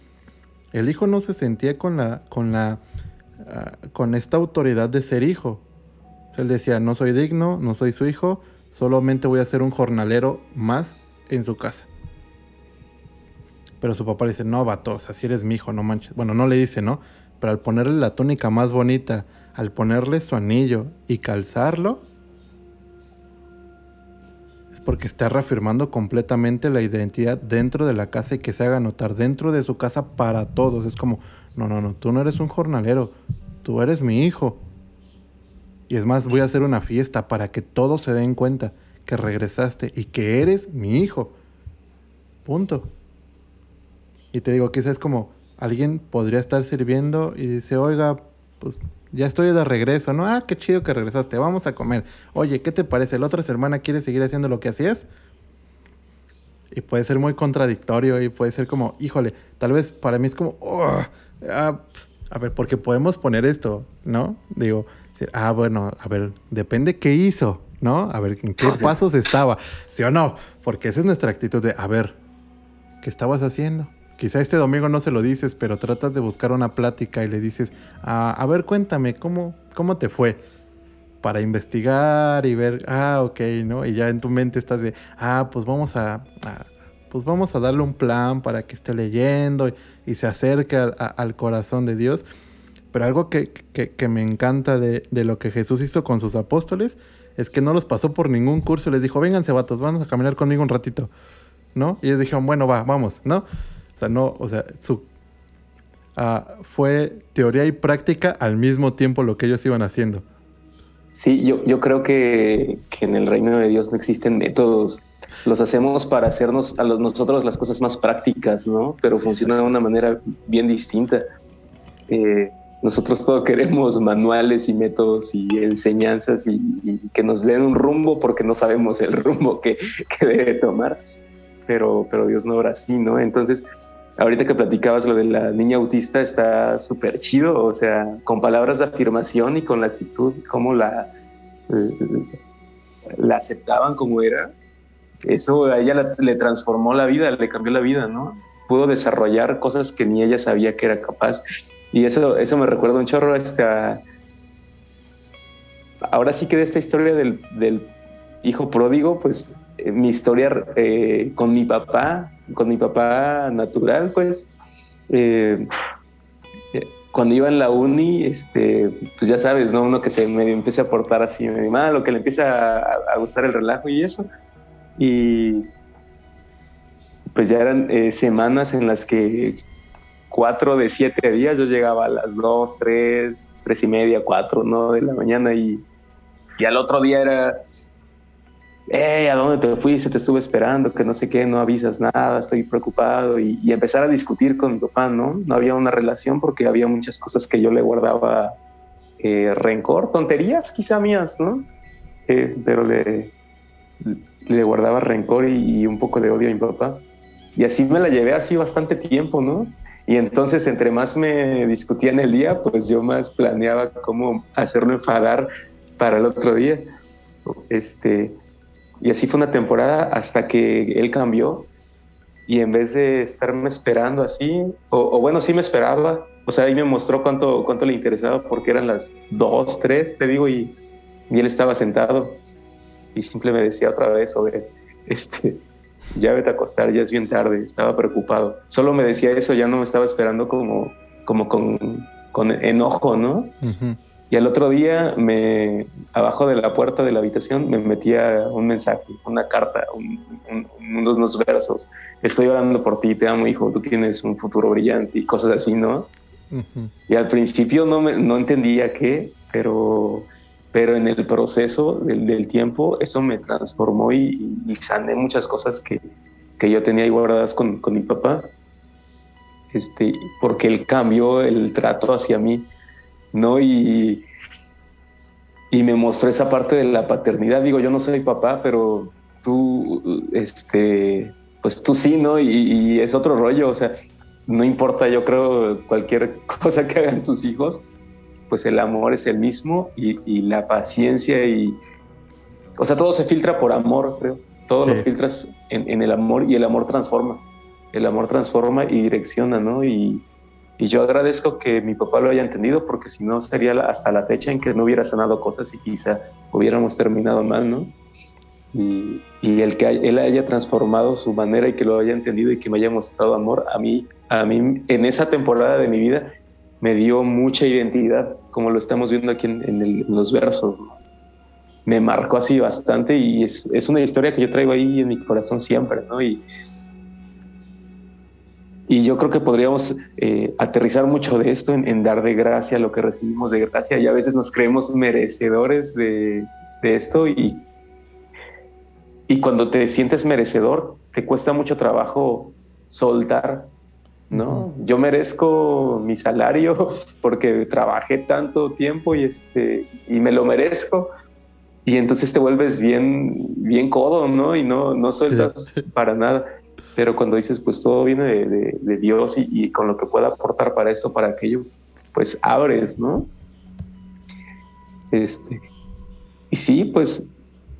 El hijo no se sentía con la, con la, uh, con esta autoridad de ser hijo. O sea, él decía, no soy digno, no soy su hijo... Solamente voy a ser un jornalero más en su casa. Pero su papá le dice, no, vato, o sea, si eres mi hijo, no manches. Bueno, no le dice, ¿no? Pero al ponerle la túnica más bonita, al ponerle su anillo y calzarlo, porque está reafirmando completamente la identidad dentro de la casa y que se haga notar dentro de su casa para todos. Es como, no, no, no, tú no eres un jornalero, tú eres mi hijo. Y es más, voy a hacer una fiesta para que todos se den cuenta que regresaste y que eres mi hijo. Punto. Y te digo, quizás como alguien podría estar sirviendo y dice, oiga, pues ya estoy de regreso, ¿no? Ah, qué chido que regresaste, vamos a comer. Oye, ¿qué te parece? ¿La otra semana quieres seguir haciendo lo que hacías? Y puede ser muy contradictorio y puede ser como, híjole, tal vez para mí es como, oh, ah, a ver, porque podemos poner esto, ¿no? Digo, ah, bueno, a ver, depende qué hizo, ¿no? A ver, ¿en qué pasos estaba? ¿Sí o no? Porque esa es nuestra actitud de, a ver, ¿qué estabas haciendo? Quizá este domingo no se lo dices, pero tratas de buscar una plática y le dices, ah, a ver, cuéntame, ¿cómo, cómo te fue? Para investigar y ver, ah, ok, ¿no? Y ya en tu mente estás de, ah, pues vamos a, a pues vamos a darle un plan para que esté leyendo y, y se acerque a, a, al corazón de Dios. Pero algo que, que, que me encanta de, de lo que Jesús hizo con sus apóstoles es que no los pasó por ningún curso. Les dijo, vénganse, vatos, vamos a caminar conmigo un ratito, ¿no? Y ellos dijeron, bueno, va, vamos, ¿no? O sea, no, o sea, su, uh, fue teoría y práctica al mismo tiempo lo que ellos iban haciendo. Sí, yo, yo creo que, que en el reino de Dios no existen métodos. Los hacemos para hacernos a los, nosotros las cosas más prácticas, ¿no? Pero funciona de una manera bien distinta. Eh, nosotros todo queremos manuales y métodos y enseñanzas y, y que nos den un rumbo porque no sabemos el rumbo que, que debe tomar. Pero, pero Dios no obra así, ¿no? Entonces, ahorita que platicabas lo de la niña autista, está súper chido, o sea, con palabras de afirmación y con la actitud, cómo la, la, la aceptaban como era. Eso a ella la, le transformó la vida, le cambió la vida, ¿no? Pudo desarrollar cosas que ni ella sabía que era capaz. Y eso, eso me recuerda un chorro hasta... Ahora sí que de esta historia del, del hijo pródigo, pues... mi historia eh, con mi papá, con mi papá natural, pues, eh, cuando iba en la uni, este, pues ya sabes, ¿no? Uno que se medio empieza a portar así medio mal, o que le empieza a, a gustar el relajo y eso. Y pues ya eran eh, semanas en las que cuatro de siete días yo llegaba a las dos, tres, tres y media, cuatro, ¿no? De la mañana y, y al otro día era... Hey, ¿a dónde te fuiste? Te estuve esperando, que no sé qué, no avisas nada, estoy preocupado. Y, y empezar a discutir con mi papá, ¿no? No había una relación porque había muchas cosas que yo le guardaba eh, rencor, tonterías quizá mías, ¿no? Eh, pero le, le guardaba rencor y, y un poco de odio a mi papá. Y así me la llevé así bastante tiempo, ¿no? Y entonces, entre más me discutía en el día, pues yo más planeaba cómo hacerlo enfadar para el otro día. Este... Y así fue una temporada hasta que él cambió y en vez de estarme esperando así, o, o bueno, sí me esperaba, o sea, ahí me mostró cuánto, cuánto le interesaba porque eran las dos, tres, te digo, y, y él estaba sentado y simple me decía otra vez, Obed, este, ya vete a acostar, ya es bien tarde, estaba preocupado. Solo me decía eso, ya no me estaba esperando como, como con, con enojo, ¿no? Uh-huh. Y al otro día, me, abajo de la puerta de la habitación, me metía un mensaje, una carta, un, un, unos, unos versos. Estoy orando por ti, te amo, hijo, tú tienes un futuro brillante y cosas así, ¿no? Uh-huh. Y al principio no, me, no entendía qué, pero, pero en el proceso del, del tiempo eso me transformó y, y sané muchas cosas que, que yo tenía ahí guardadas con, con mi papá, este, porque él cambió el trato hacia mí. ¿No? Y, y me mostró esa parte de la paternidad. Digo, yo no soy papá, pero tú, este, pues tú sí, ¿no? Y, y es otro rollo, o sea, no importa, yo creo, cualquier cosa que hagan tus hijos, pues el amor es el mismo y, y la paciencia y... O sea, todo se filtra por amor, creo. Todo sí. Lo filtras en, en el amor y el amor transforma. El amor transforma y direcciona, ¿no? Y... Y yo agradezco que mi papá lo haya entendido, porque si no sería hasta la fecha en que no hubiera sanado cosas y quizá hubiéramos terminado mal, ¿no? Y, y el que él haya transformado su manera y que lo haya entendido y que me haya mostrado amor, a mí, a mí en esa temporada de mi vida me dio mucha identidad, como lo estamos viendo aquí en, en, el, en los versos, ¿no? me marcó así bastante, y es, es una historia que yo traigo ahí en mi corazón siempre, ¿no? Y, y yo creo que podríamos eh, aterrizar mucho de esto en, en dar de gracia lo que recibimos de gracia, y a veces nos creemos merecedores de, de esto, y, y cuando te sientes merecedor te cuesta mucho trabajo soltar, ¿no? Uh-huh. Yo merezco mi salario porque trabajé tanto tiempo y, este, y me lo merezco. Y entonces te vuelves bien, bien codo, ¿no? Y no, no sueltas para nada. Pero cuando dices, pues todo viene de, de, de Dios y, y con lo que pueda aportar para esto, para aquello, pues abres, ¿no? Este, y sí, pues,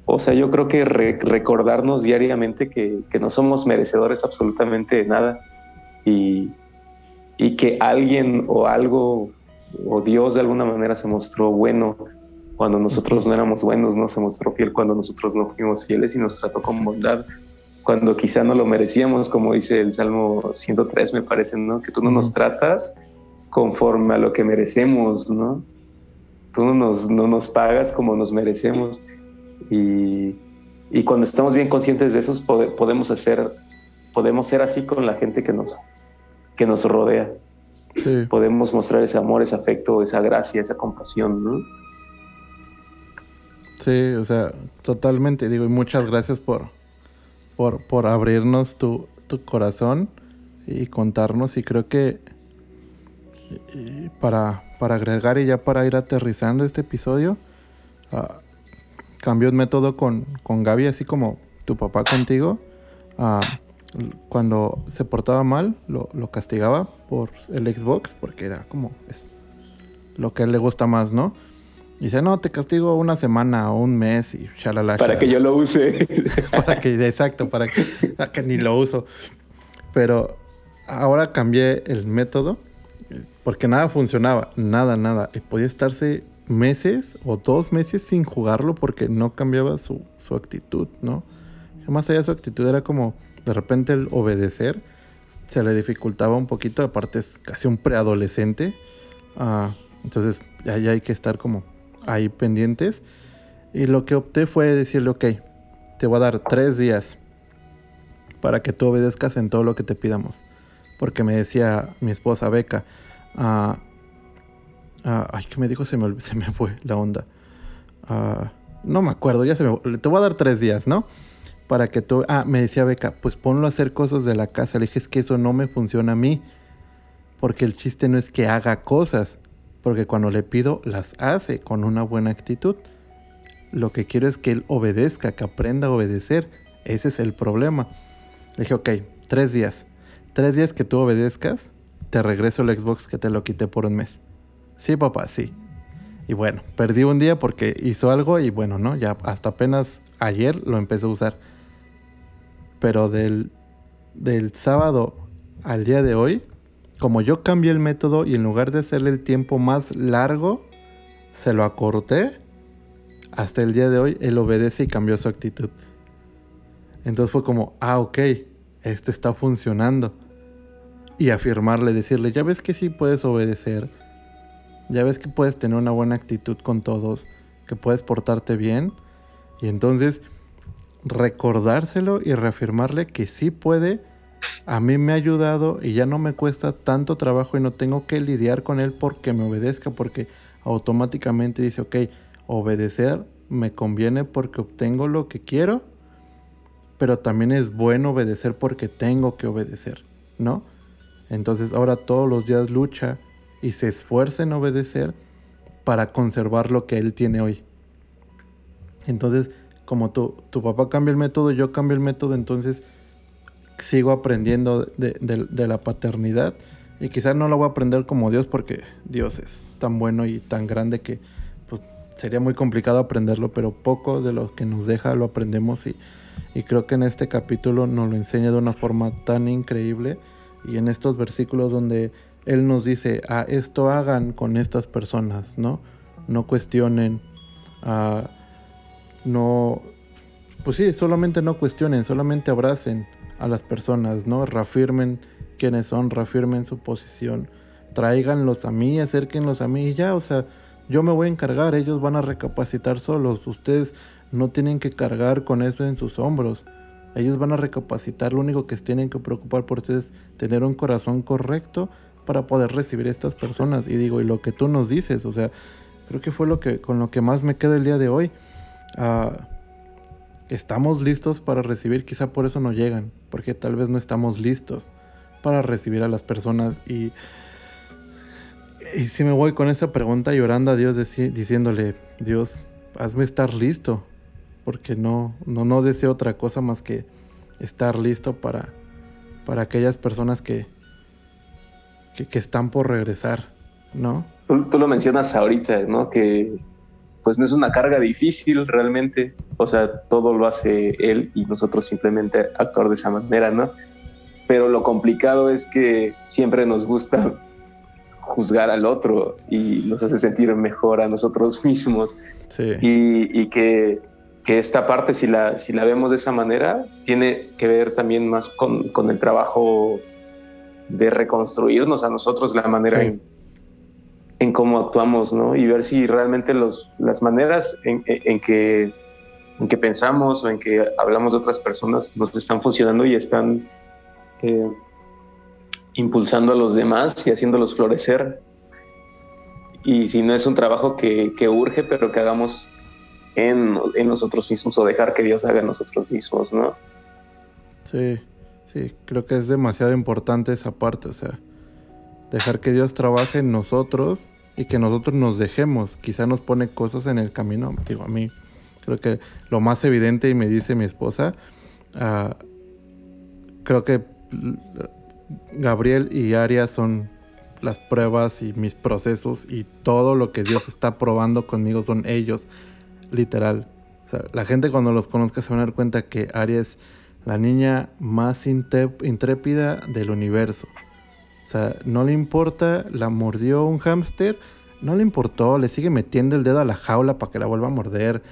o sea, yo creo que re, recordarnos diariamente que, que no somos merecedores absolutamente de nada y, y que alguien o algo o Dios de alguna manera se mostró bueno cuando nosotros no éramos buenos, no se mostró fiel cuando nosotros no fuimos fieles y nos trató con bondad cuando quizá no lo merecíamos, como dice el Salmo ciento tres, me parece, ¿no? Que tú no nos tratas conforme a lo que merecemos, ¿no? Tú no nos, no nos pagas como nos merecemos. Y, y cuando estamos bien conscientes de eso, pod- podemos hacer, podemos ser así con la gente que nos, que nos rodea. Sí. Podemos mostrar ese amor, ese afecto, esa gracia, esa compasión, ¿no? Sí, o sea, totalmente. Digo, y muchas gracias por, por, por abrirnos tu, tu corazón y contarnos. Y creo que y para, para agregar y ya para ir aterrizando este episodio, uh, cambió el método con, con Gaby, así como tu papá contigo. Uh, cuando se portaba mal, lo, lo castigaba por el Xbox, porque era como es lo que a él le gusta más, ¿no? Y dice, no, te castigo una semana o un mes y shalala. Para shalala. Que yo lo use. Para que, exacto, para que, para que ni lo uso. Pero ahora cambié el método porque nada funcionaba, nada, nada. Y podía estarse meses o dos meses sin jugarlo porque no cambiaba su, su actitud, ¿no? Más allá de su actitud era como, de repente el obedecer se le dificultaba un poquito. Aparte es casi un preadolescente. Uh, entonces ahí hay que estar como ahí pendientes, y lo que opté fue decirle, ok, te voy a dar tres días para que tú obedezcas en todo lo que te pidamos, porque me decía mi esposa Beca, uh, uh, ay, ¿qué me dijo? Se me, se me fue la onda, uh, no me acuerdo, ya se me, te voy a dar tres días, ¿no? Para que tú, ah, me decía Beca, pues ponlo a hacer cosas de la casa. Le dije, es que eso no me funciona a mí, porque el chiste no es que haga cosas, porque cuando le pido, las hace con una buena actitud. Lo que quiero es que él obedezca, que aprenda a obedecer. Ese es el problema. Le dije, ok, tres días. Tres días que tú obedezcas, te regreso el Xbox que te lo quité por un mes. Sí, papá, sí. Y bueno, perdí un día porque hizo algo y bueno, ¿no? Ya hasta apenas ayer lo empecé a usar. Pero del, del sábado al día de hoy, como yo cambié el método y en lugar de hacerle el tiempo más largo, se lo acorté. Hasta el día de hoy, él obedece y cambió su actitud. Entonces fue como, ah, ok, esto está funcionando. Y afirmarle, decirle, ya ves que sí puedes obedecer. Ya ves que puedes tener una buena actitud con todos. Que puedes portarte bien. Y entonces, recordárselo y reafirmarle que sí puede. A mí me ha ayudado y ya no me cuesta tanto trabajo y no tengo que lidiar con él porque me obedezca, porque automáticamente dice, ok, obedecer me conviene porque obtengo lo que quiero, pero también es bueno obedecer porque tengo que obedecer, ¿no? Entonces ahora todos los días lucha y se esfuerza en obedecer para conservar lo que él tiene hoy. Entonces, como tu, tu papá cambia el método, yo cambio el método, entonces sigo aprendiendo de, de, de la paternidad, y quizás no lo voy a aprender como Dios, porque Dios es tan bueno y tan grande que pues, sería muy complicado aprenderlo, pero poco de lo que nos deja lo aprendemos, y, y creo que en este capítulo nos lo enseña de una forma tan increíble, y en estos versículos donde Él nos dice, ah, esto hagan con estas personas, ¿no? No cuestionen, ah, no, pues sí, solamente no cuestionen, solamente abracen a las personas, ¿no? Reafirmen quiénes son, reafirmen su posición, tráiganlos a mí, acérquenlos a mí y ya, o sea, yo me voy a encargar, ellos van a recapacitar solos, ustedes no tienen que cargar con eso en sus hombros, ellos van a recapacitar, lo único que tienen que preocupar por ustedes es tener un corazón correcto para poder recibir a estas personas. Y digo, y lo que tú nos dices, o sea, creo que fue lo que, con lo que más me quedo el día de hoy. Uh, estamos listos para recibir, quizá por eso no llegan, porque tal vez no estamos listos para recibir a las personas. Y, y si me voy con esa pregunta llorando a Dios, deci- diciéndole, Dios, hazme estar listo, porque no, no, no deseo otra cosa más que estar listo para, para aquellas personas que, que, que están por regresar, ¿no? Tú, tú lo mencionas ahorita, ¿no? Que pues no es una carga difícil realmente, o sea, todo lo hace Él y nosotros simplemente actuar de esa manera, ¿no? Pero lo complicado es que siempre nos gusta juzgar al otro y nos hace sentir mejor a nosotros mismos. Sí. Y, y que, que esta parte, si la, si la vemos de esa manera, tiene que ver también más con, con el trabajo de reconstruirnos a nosotros, la manera sí. en en cómo actuamos, ¿no? Y ver si realmente los, las maneras en, en, en, que, en que pensamos o en que hablamos de otras personas nos están funcionando y están eh, impulsando a los demás y haciéndolos florecer. Y si no es un trabajo que, que urge, pero que hagamos en, en nosotros mismos, o dejar que Dios haga en nosotros mismos, ¿no? Sí, sí, creo que es demasiado importante esa parte, o sea, dejar que Dios trabaje en nosotros y que nosotros nos dejemos. Quizá nos pone cosas en el camino. Digo, a mí creo que lo más evidente, y me dice mi esposa, uh, creo que Gabriel y Aria son las pruebas y mis procesos, y todo lo que Dios está probando conmigo son ellos, literal. O sea, la gente cuando los conozca se van a dar cuenta que Aria es la niña más intep- intrépida del universo. O sea, no le importa, la mordió un hámster, no le importó, le sigue metiendo el dedo a la jaula para que la vuelva a morder.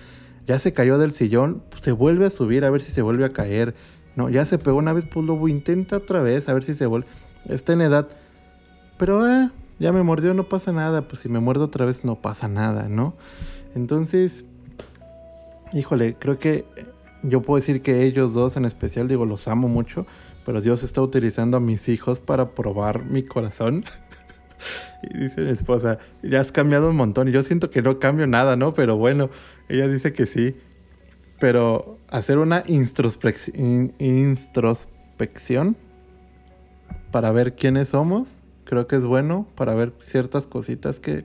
Ya se cayó del sillón, pues se vuelve a subir a ver si se vuelve a caer. No, ya se pegó una vez, pues lo intenta otra vez a ver si se vuelve. Está en edad, pero eh, ya me mordió, no pasa nada. Pues si me muerdo otra vez no pasa nada, ¿no? Entonces, híjole, creo que yo puedo decir que ellos dos en especial, digo, los amo mucho. Pero Dios está utilizando a mis hijos para probar mi corazón. Y dice mi esposa, ya has cambiado un montón. Y yo siento que no cambio nada, ¿no? Pero bueno, ella dice que sí. Pero hacer una introspec- in- introspección para ver quiénes somos, creo que es bueno, para ver ciertas cositas que,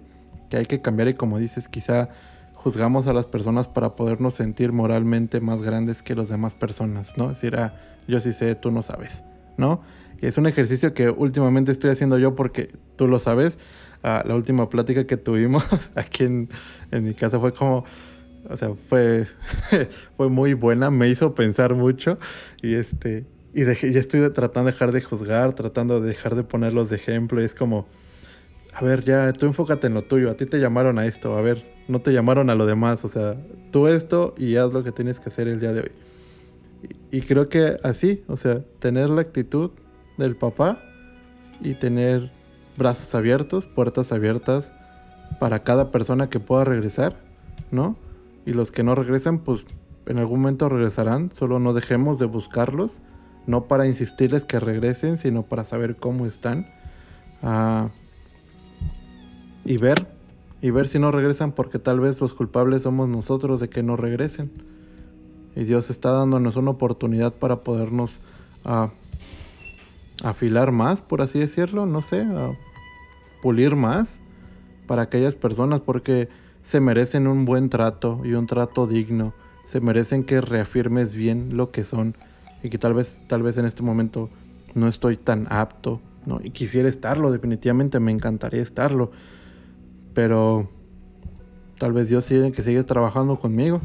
que hay que cambiar. Y como dices, quizá juzgamos a las personas para podernos sentir moralmente más grandes que las demás personas, ¿no? Es decir, ah, yo sí sé, tú no sabes, ¿no? Y es un ejercicio que últimamente estoy haciendo yo porque tú lo sabes. Ah, la última plática que tuvimos aquí en, en mi casa fue como... O sea, fue, fue muy buena, me hizo pensar mucho. Y este y dejé, ya estoy tratando de dejar de juzgar, tratando de dejar de ponerlos de ejemplo. Y es como... A ver, ya, tú enfócate en lo tuyo. A ti te llamaron a esto, a ver... No te llamaron a lo demás, o sea, tú esto y haz lo que tienes que hacer el día de hoy. Y, y creo que así, o sea, tener la actitud del papá y tener brazos abiertos, puertas abiertas para cada persona que pueda regresar, ¿no? Y los que no regresan, pues en algún momento regresarán, solo no dejemos de buscarlos, no para insistirles que regresen, sino para saber cómo están. Uh, y ver... Y ver si no regresan, porque tal vez los culpables somos nosotros de que no regresen. Y Dios está dándonos una oportunidad para podernos uh, afilar más, por así decirlo, no sé, uh, pulir más para aquellas personas, porque se merecen un buen trato y un trato digno. Se merecen que reafirmes bien lo que son y que tal vez, tal vez en este momento no estoy tan apto, ¿no? Y quisiera estarlo, definitivamente me encantaría estarlo. Pero tal vez Dios sigue que sigue trabajando conmigo.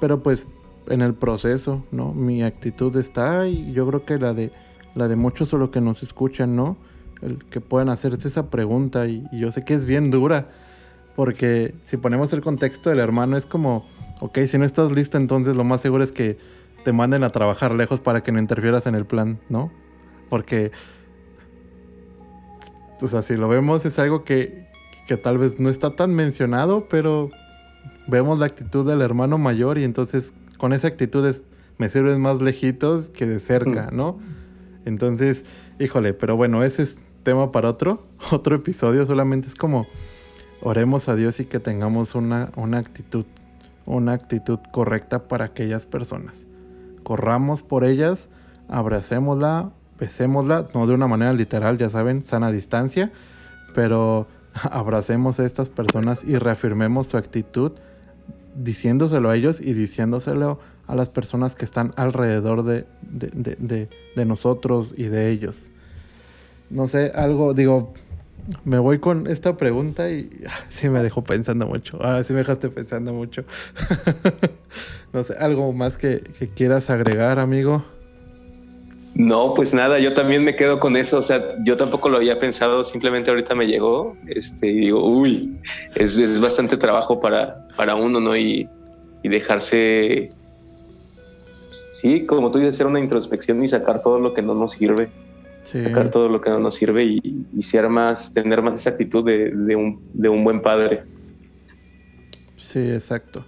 Pero pues en el proceso, ¿no? Mi actitud está, y yo creo que la de, la de muchos o los que nos escuchan, ¿no? El que puedan hacerse esa pregunta. Y, y yo sé que es bien dura, porque si ponemos el contexto del hermano es como, ok, si no estás listo, entonces lo más seguro es que te manden a trabajar lejos para que no interfieras en el plan, ¿no? Porque, o sea, si lo vemos es algo que... que tal vez no está tan mencionado, pero vemos la actitud del hermano mayor y entonces con esa actitud es, me sirven más lejitos que de cerca, ¿no? Entonces, híjole, pero bueno, ese es tema para otro, otro episodio. Solamente es como oremos a Dios y que tengamos una, una actitud, una actitud correcta para aquellas personas. Corramos por ellas, abracémosla, besémosla, no de una manera literal, ya saben, sana distancia, pero abracemos a estas personas y reafirmemos su actitud diciéndoselo a ellos y diciéndoselo a las personas que están alrededor de, de, de, de, de nosotros y de ellos. No sé, algo, digo, me voy con esta pregunta y ah, sí me dejó pensando mucho. Ahora sí me dejaste pensando mucho. No sé, algo más que, que quieras agregar, amigo. No, pues nada, yo también me quedo con eso. O sea, yo tampoco lo había pensado, simplemente ahorita me llegó, este, y digo, uy, es, es bastante trabajo para, para uno, ¿no? Y, y dejarse, sí, como tú dices, hacer una introspección y sacar todo lo que no nos sirve. Sí. Sacar todo lo que no nos sirve y, y ser más, tener más esa actitud de, de, un, de un buen padre. Sí, exacto.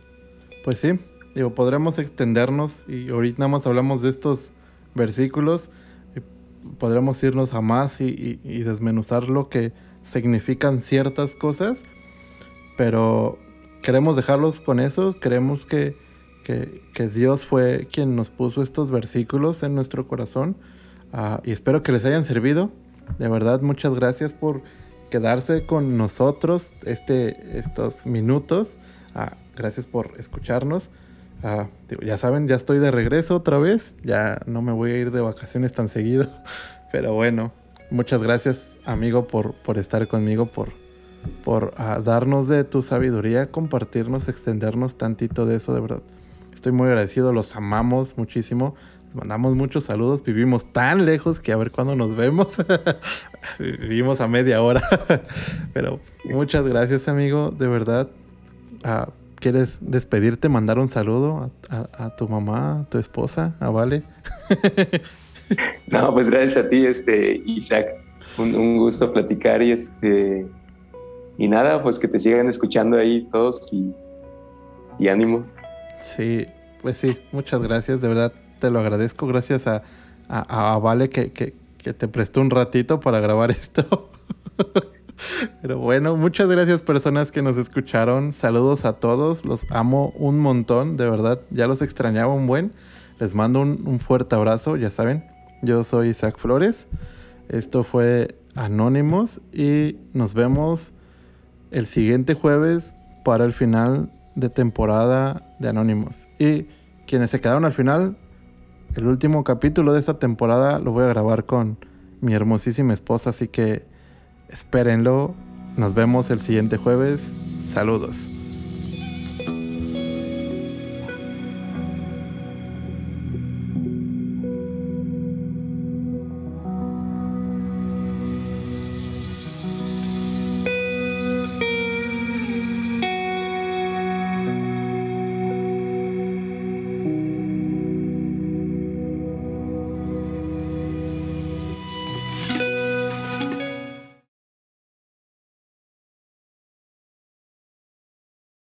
Pues sí, digo, podremos extendernos y ahorita nada más hablamos de estos versículos, podremos irnos a más y, y, y desmenuzar lo que significan ciertas cosas, pero queremos dejarlos con eso. Creemos que, que, que Dios fue quien nos puso estos versículos en nuestro corazón. Uh, y espero que les hayan servido. De verdad, muchas gracias por quedarse con nosotros este, estos minutos. Uh, gracias por escucharnos. Uh, digo, ya saben, ya estoy de regreso otra vez. Ya no me voy a ir de vacaciones tan seguido. Pero bueno, muchas gracias, amigo, por, por estar conmigo, por, por uh, darnos de tu sabiduría, compartirnos, extendernos tantito de eso, de verdad. Estoy muy agradecido, los amamos muchísimo. Mandamos muchos saludos, vivimos tan lejos que a ver cuándo nos vemos. Vivimos a media hora. Pero muchas gracias, amigo, de verdad. Uh, ¿Quieres despedirte, mandar un saludo a, a, a tu mamá, a tu esposa, a Vale? No, pues gracias a ti, este, Isaac. Un, un gusto platicar y este y nada, pues que te sigan escuchando ahí todos y, y ánimo. Sí, pues sí, muchas gracias, de verdad. Te lo agradezco, gracias a, a, a Vale que, que, que te prestó un ratito para grabar esto. Pero bueno, muchas gracias, personas que nos escucharon. Saludos a todos, los amo un montón, de verdad, ya los extrañaba un buen. Les mando un, un fuerte abrazo, ya saben, yo soy Isaac Flores. Esto fue Anónimos y nos vemos el siguiente jueves para el final de temporada de Anónimos. Y quienes se quedaron al final, el último capítulo de esta temporada lo voy a grabar con mi hermosísima esposa, así que espérenlo. Nos vemos el siguiente jueves. Saludos.